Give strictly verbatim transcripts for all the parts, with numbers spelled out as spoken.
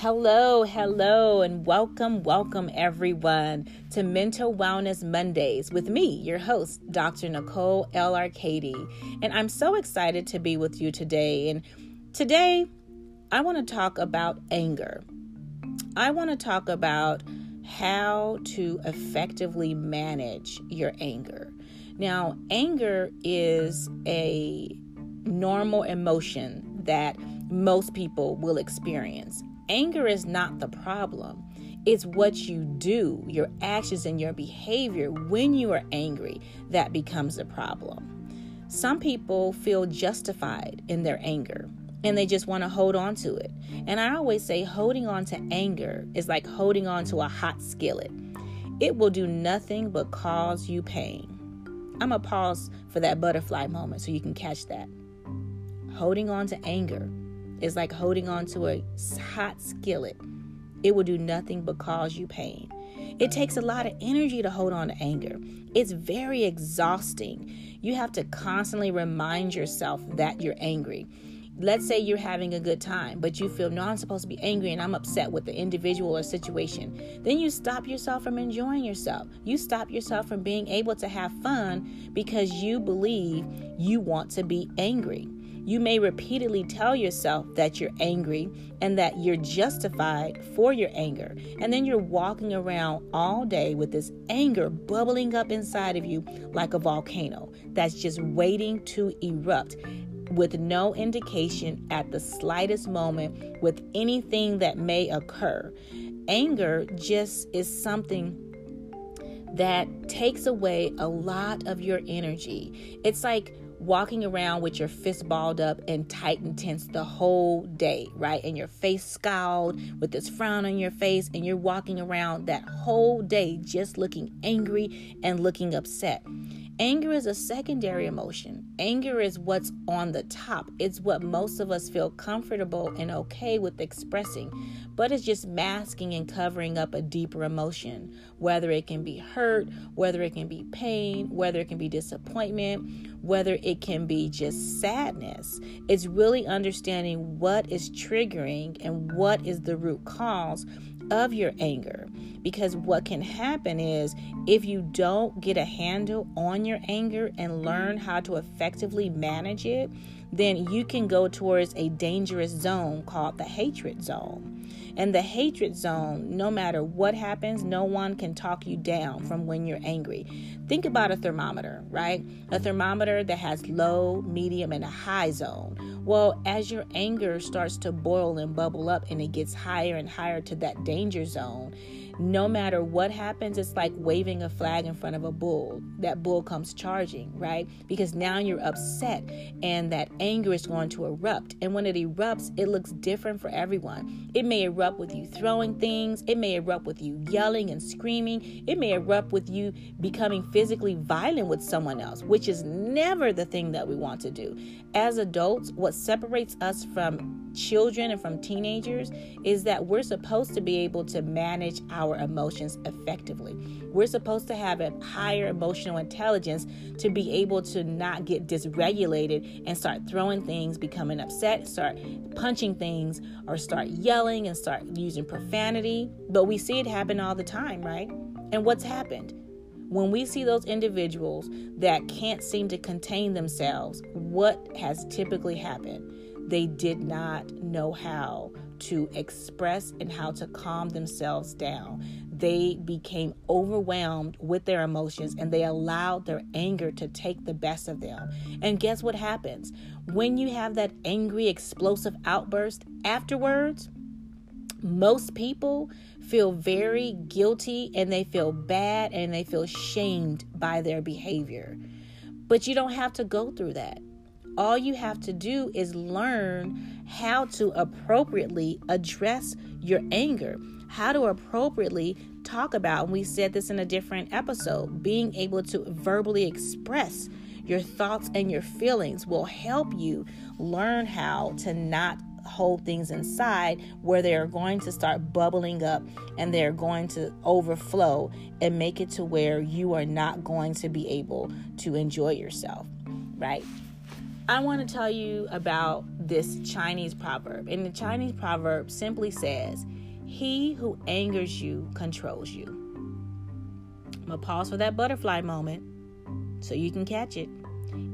Hello, hello, and welcome, welcome everyone to Mental Wellness Mondays with me, your host, Doctor Nicole L. Arcady. And I'm so excited to be with you today. And today, I want to talk about anger. I want to talk about how to effectively manage your anger. Now, anger is a normal emotion that most people will experience. Anger is not the problem. It's what you do, your actions and your behavior when you are angry that becomes a problem. Some people feel justified in their anger and they just want to hold on to it. And I always say holding on to anger is like holding on to a hot skillet. It will do nothing but cause you pain. I'm going to pause for that butterfly moment so you can catch that. Holding on to anger is like holding on to a hot skillet. It will do nothing but cause you pain. It takes a lot of energy to hold on to anger. It's very exhausting. You have to constantly remind yourself that you're angry. Let's say you're having a good time, but you feel, no, I'm supposed to be angry and I'm upset with the individual or situation. Then you stop yourself from enjoying yourself. You stop yourself from being able to have fun because you believe you want to be angry. You may repeatedly tell yourself that you're angry and that you're justified for your anger. And then you're walking around all day with this anger bubbling up inside of you like a volcano that's just waiting to erupt with no indication at the slightest moment with anything that may occur. Anger just is something that takes away a lot of your energy. It's like walking around with your fist balled up and tight and tense the whole day, right? And your face scowled with this frown on your face, and you're walking around that whole day just looking angry and looking upset. Anger is a secondary emotion. Anger is what's on the top. It's what most of us feel comfortable and okay with expressing, but it's just masking and covering up a deeper emotion, whether it can be hurt, whether it can be pain, whether it can be disappointment, whether it can be just sadness. It's really understanding what is triggering and what is the root cause of your anger. Because what can happen is if you don't get a handle on your anger and learn how to effectively manage it, then you can go towards a dangerous zone called the hatred zone. And the hatred zone, no matter what happens, no one can talk you down from when you're angry. Think about a thermometer, right? A thermometer that has low, medium, and a high zone. Well, as your anger starts to boil and bubble up and it gets higher and higher to that danger zone, no matter what happens, it's like waving a flag in front of a bull. That bull comes charging, right? Because now you're upset and that anger is going to erupt. And when it erupts, it looks different for everyone. It may erupt with you throwing things. It may erupt with you yelling and screaming. It may erupt with you becoming physically violent with someone else, which is never the thing that we want to do. As adults, what separates us from children and from teenagers is that we're supposed to be able to manage our emotions effectively. We're supposed to have a higher emotional intelligence to be able to not get dysregulated and start throwing things, becoming upset, start punching things, or start yelling and start using profanity. But we see it happen all the time, right? And what's happened? When we see those individuals that can't seem to contain themselves, what has typically happened? They did not know how to express and how to calm themselves down. They became overwhelmed with their emotions and they allowed their anger to take the best of them. And guess what happens? When you have that angry, explosive outburst afterwards, most people feel very guilty and they feel bad and they feel shamed by their behavior. But you don't have to go through that. All you have to do is learn how to appropriately address your anger, how to appropriately talk about, and we said this in a different episode, being able to verbally express your thoughts and your feelings will help you learn how to not hold things inside where they are going to start bubbling up and they're going to overflow and make it to where you are not going to be able to enjoy yourself, right? I want to tell you about this Chinese proverb. And the Chinese proverb simply says, he who angers you controls you. I'm going to pause for that butterfly moment so you can catch it.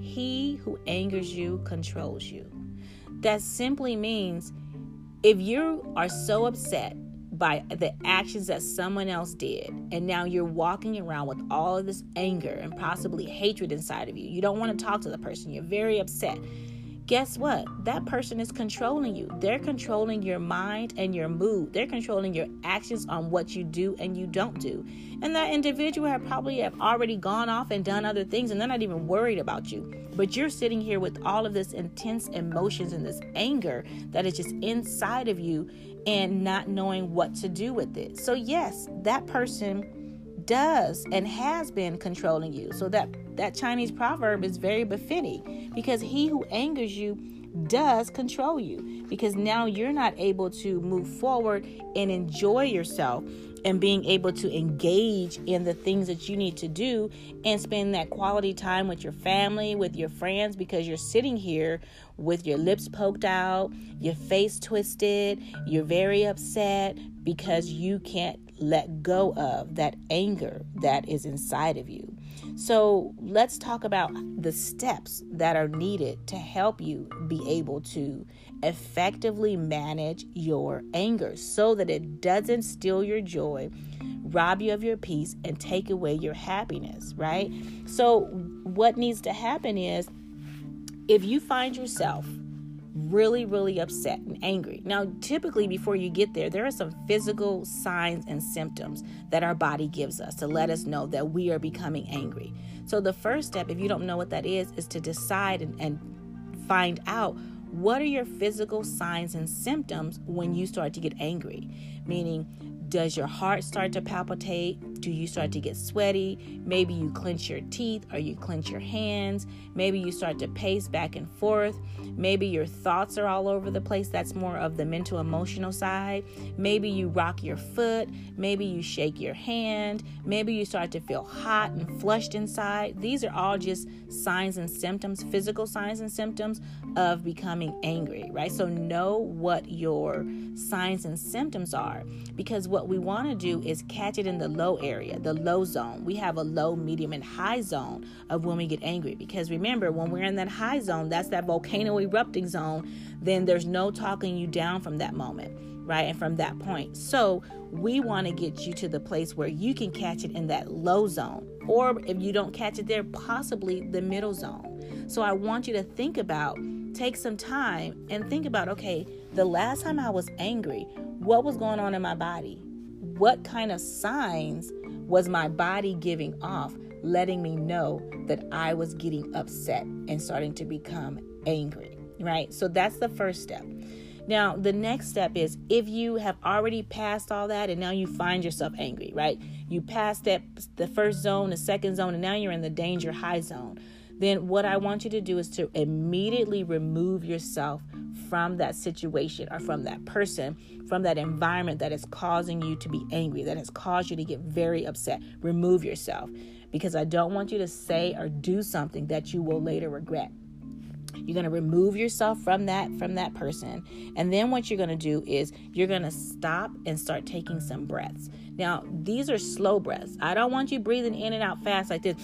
He who angers you controls you. That simply means if you are so upset by the actions that someone else did, and now you're walking around with all of this anger and possibly hatred inside of you, you don't want to talk to the person, you're very upset. Guess what? That person is controlling you. They're controlling your mind and your mood. They're controlling your actions on what you do and you don't do. And that individual have probably have already gone off and done other things, and they're not even worried about you. But you're sitting here with all of this intense emotions and this anger that is just inside of you and not knowing what to do with it. So yes, that person does and has been controlling you. So that That Chinese proverb is very befitting, because he who angers you does control you, because now you're not able to move forward and enjoy yourself and being able to engage in the things that you need to do and spend that quality time with your family, with your friends, because you're sitting here with your lips poked out, your face twisted, you're very upset because you can't let go of that anger that is inside of you. So let's talk about the steps that are needed to help you be able to effectively manage your anger so that it doesn't steal your joy, rob you of your peace, and take away your happiness, right? So what needs to happen is, if you find yourself really, really upset and angry. Now, typically before you get there, there are some physical signs and symptoms that our body gives us to let us know that we are becoming angry. So the first step, if you don't know what that is, is to decide and, and find out what are your physical signs and symptoms when you start to get angry. Meaning, does your heart start to palpitate? Do you start to get sweaty? Maybe you clench your teeth or you clench your hands. Maybe you start to pace back and forth. Maybe your thoughts are all over the place. That's more of the mental emotional side. Maybe you rock your foot. Maybe you shake your hand. Maybe you start to feel hot and flushed inside. These are all just signs and symptoms, physical signs and symptoms of becoming angry, right? So know what your signs and symptoms are, because what we want to do is catch it in the low area. Area, the low zone. We have a low, medium, and high zone of when we get angry. Because remember, when we're in that high zone, that's that volcano erupting zone, then there's no talking you down from that moment, right? And from that point. So we want to get you to the place where you can catch it in that low zone. Or if you don't catch it there, possibly the middle zone. So I want you to think about, take some time and think about, okay, the last time I was angry, what was going on in my body? What kind of signs was my body giving off, letting me know that I was getting upset and starting to become angry, right? So that's the first step. Now, the next step is, if you have already passed all that and now you find yourself angry, right? You passed that, the first zone, the second zone, and now you're in the danger high zone. Then what I want you to do is to immediately remove yourself from that situation or from that person, from that environment that is causing you to be angry, that has caused you to get very upset. Remove yourself, because I don't want you to say or do something that you will later regret. You're going to remove yourself from that, from that person. And then what you're going to do is you're going to stop and start taking some breaths. Now, these are slow breaths. I don't want you breathing in and out fast like this.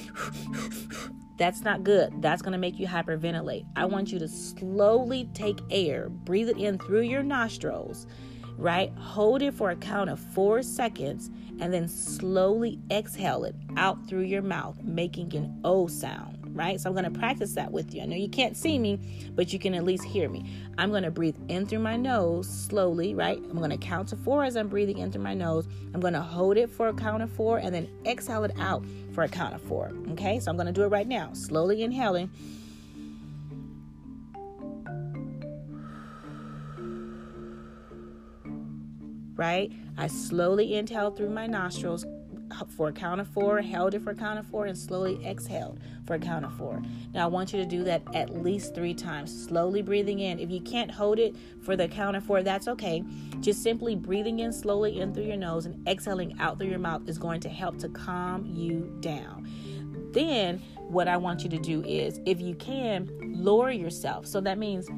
That's not good. That's going to make you hyperventilate. I want you to slowly take air, breathe it in through your nostrils, right? Hold it for a count of four seconds, and then slowly exhale it out through your mouth, making an O sound, right? So I'm going to practice that with you. I know you can't see me, but you can at least hear me. I'm going to breathe in through my nose slowly, right? I'm going to count to four as I'm breathing in through my nose. I'm going to hold it for a count of four, and then exhale it out for a count of four. Okay, so I'm going to do it right now. Slowly inhaling. Right? I slowly inhaled through my nostrils for a count of four, held it for a count of four, and slowly exhaled for a count of four. Now I want you to do that at least three times, slowly breathing in. If you can't hold it for the count of four, that's okay. Just simply breathing in slowly in through your nose and exhaling out through your mouth is going to help to calm you down. then what I want you to do is, if you can, lower yourself. So that means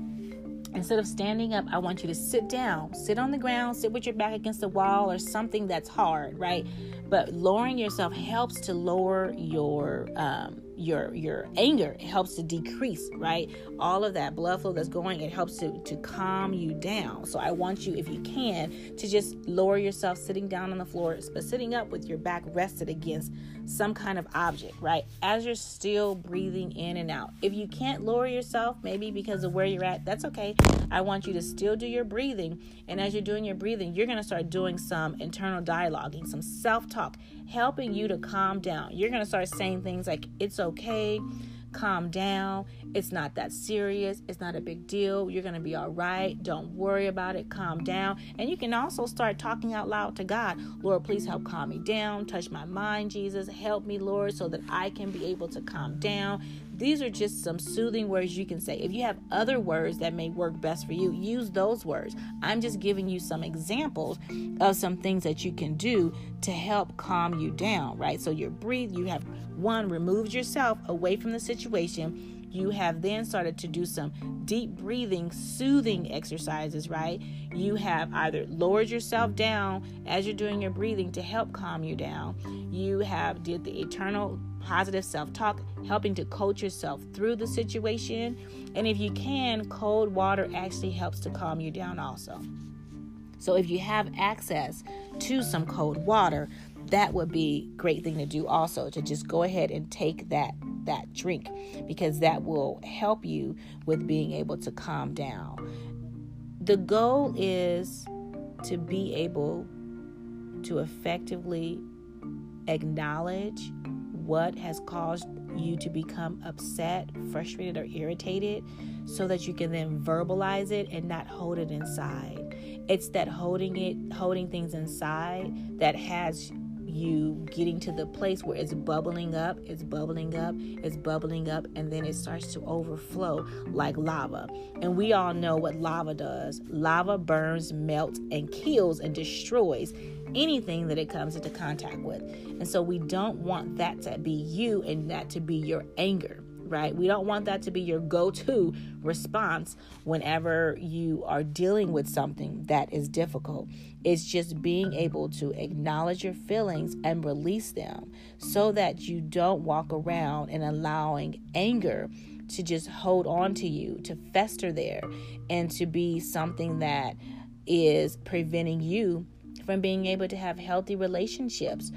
instead of standing up, I want you to sit down, sit on the ground, sit with your back against the wall or something that's hard, right? But lowering yourself helps to lower your um, your your anger. It helps to decrease, right? All of that blood flow that's going, it helps to, to calm you down. So I want you, if you can, to just lower yourself sitting down on the floor, but sitting up with your back rested against some kind of object, right? As you're still breathing in and out. If you can't lower yourself, maybe because of where you're at, that's okay. I want you to still do your breathing. And as you're doing your breathing, you're going to start doing some internal dialoguing, some self-talk, helping you to calm down. You're going to start saying things like, it's okay, calm down, it's not that serious, it's not a big deal, you're going to be all right, don't worry about it, calm down. And you can also start talking out loud to God. Lord, please help calm me down, touch my mind, Jesus, help me, Lord, so that I can be able to calm down. These are just some soothing words you can say. If you have other words that may work best for you, use those words. I'm just giving you some examples of some things that you can do to help calm you down, right? So you're breathing, you have, one, removed yourself away from the situation. You have then started to do some deep breathing, soothing exercises, right? You have either lowered yourself down as you're doing your breathing to help calm you down. You have did the eternal positive self-talk, helping to coach yourself through the situation. And if you can, cold water actually helps to calm you down also. So if you have access to some cold water, that would be a great thing to do also, to just go ahead and take that that drink, because that will help you with being able to calm down. The goal is to be able to effectively acknowledge what has caused you to become upset, frustrated, or irritated, so that you can then verbalize it and not hold it inside. It's that holding it, holding things inside that has you getting to the place where it's bubbling up, it's bubbling up, it's bubbling up, and then it starts to overflow like lava. And we all know what lava does. Lava burns, melts, and kills and destroys anything that it comes into contact with. And so we don't want that to be you and that to be your anger, right? We don't want that to be your go-to response whenever you are dealing with something that is difficult. It's just being able to acknowledge your feelings and release them, so that you don't walk around and allowing anger to just hold on to you, to fester there, and to be something that is preventing you from being able to have healthy relationships.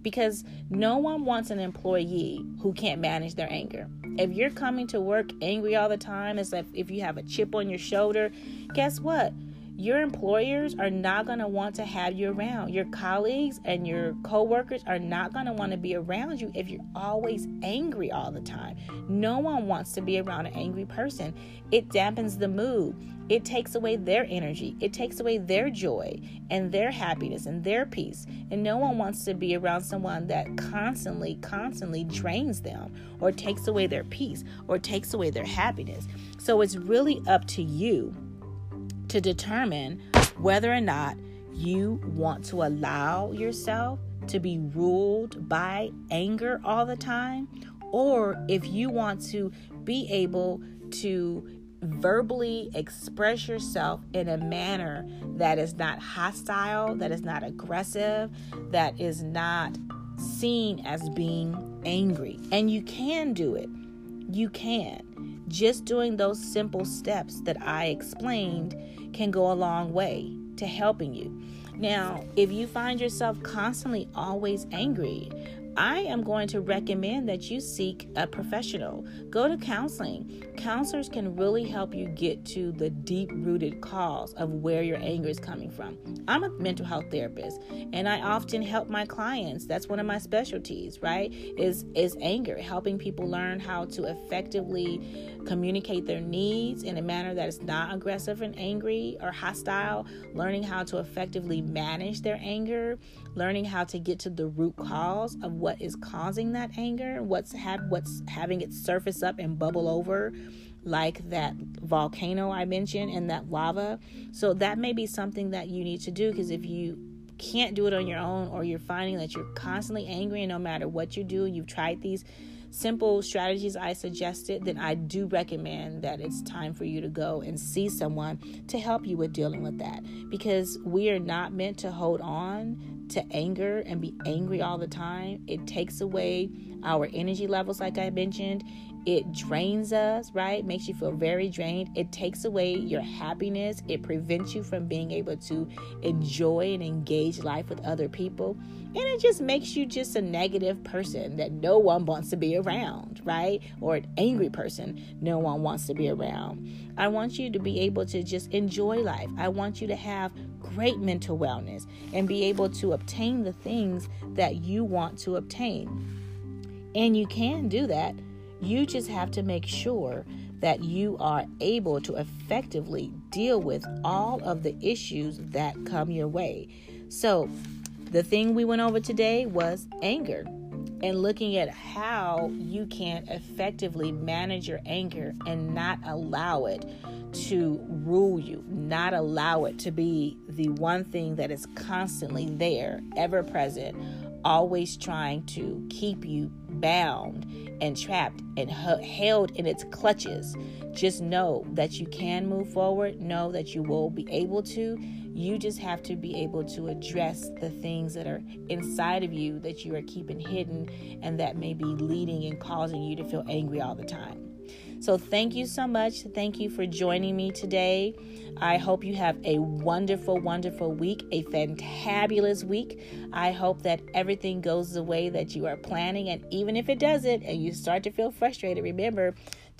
Because no one wants an employee who can't manage their anger. If you're coming to work angry all the time, it's like if you have a chip on your shoulder, guess what? Your employers are not going to want to have you around. Your colleagues and your coworkers are not going to want to be around you if you're always angry all the time. No one wants to be around an angry person. It dampens the mood. It takes away their energy. It takes away their joy and their happiness and their peace. And no one wants to be around someone that constantly, constantly drains them or takes away their peace or takes away their happiness. So it's really up to you to determine whether or not you want to allow yourself to be ruled by anger all the time, or if you want to be able to verbally express yourself in a manner that is not hostile, that is not aggressive, that is not seen as being angry. And you can do it. You can. Just doing those simple steps that I explained can go a long way to helping you. Now, if you find yourself constantly always angry, I am going to recommend that you seek a professional. Go to counseling. Counselors can really help you get to the deep-rooted cause of where your anger is coming from. I'm a mental health therapist, and I often help my clients. That's one of my specialties, right? Is is anger, helping people learn how to effectively communicate their needs in a manner that is not aggressive and angry or hostile, learning how to effectively manage their anger, learning how to get to the root cause of what is causing that anger, what's ha- what's having it surface up and bubble over like that volcano I mentioned and that lava. So that may be something that you need to do, because if you can't do it on your own, or you're finding that you're constantly angry, and no matter what you do, you've tried these simple strategies I suggested, then I do recommend that it's time for you to go and see someone to help you with dealing with that, because we are not meant to hold on to anger and be angry all the time. It takes away our energy levels, like I mentioned. It drains us, right? Makes you feel very drained. It takes away your happiness. It prevents you from being able to enjoy and engage life with other people. And it just makes you just a negative person that no one wants to be around, right? Or an angry person no one wants to be around. I want you to be able to just enjoy life. I want you to have great mental wellness and be able to obtain the things that you want to obtain. And you can do that. You just have to make sure that you are able to effectively deal with all of the issues that come your way. So the thing we went over today was anger, and looking at how you can effectively manage your anger and not allow it to rule you, not allow it to be the one thing that is constantly there, ever present, always trying to keep you bound and trapped and held in its clutches. Just know that you can move forward. Know that you will be able to. You just have to be able to address the things that are inside of you that you are keeping hidden and that may be leading and causing you to feel angry all the time. So thank you so much. Thank you for joining me today. I hope you have a wonderful, wonderful week, a fantabulous week. I hope that everything goes the way that you are planning. And even if it doesn't and you start to feel frustrated, remember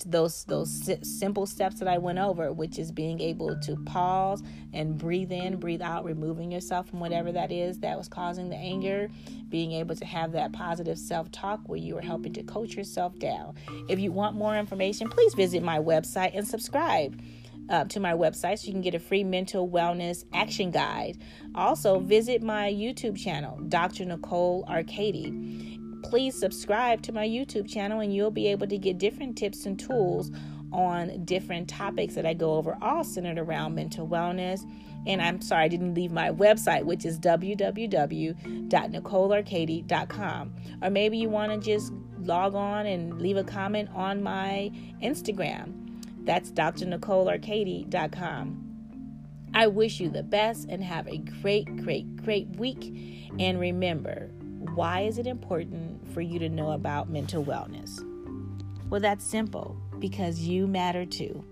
those, those simple steps that I went over, which is being able to pause and breathe in, breathe out, removing yourself from whatever that is that was causing the anger, being able to have that positive self-talk where you are helping to coach yourself down. If you want more information, please visit my website and subscribe uh, to my website so you can get a free mental wellness action guide. Also, visit my YouTube channel, Doctor Nicole Arcady. Please subscribe to my YouTube channel and you'll be able to get different tips and tools on different topics that I go over, all centered around mental wellness. And I'm sorry, I didn't leave my website, which is w w w dot nicole arcady dot com. Or maybe you want to just log on and leave a comment on my Instagram. That's d r nicole arcady dot com. I wish you the best and have a great, great, great week. And remember, why is it important for you to know about mental wellness? Well, that's simple, because you matter too.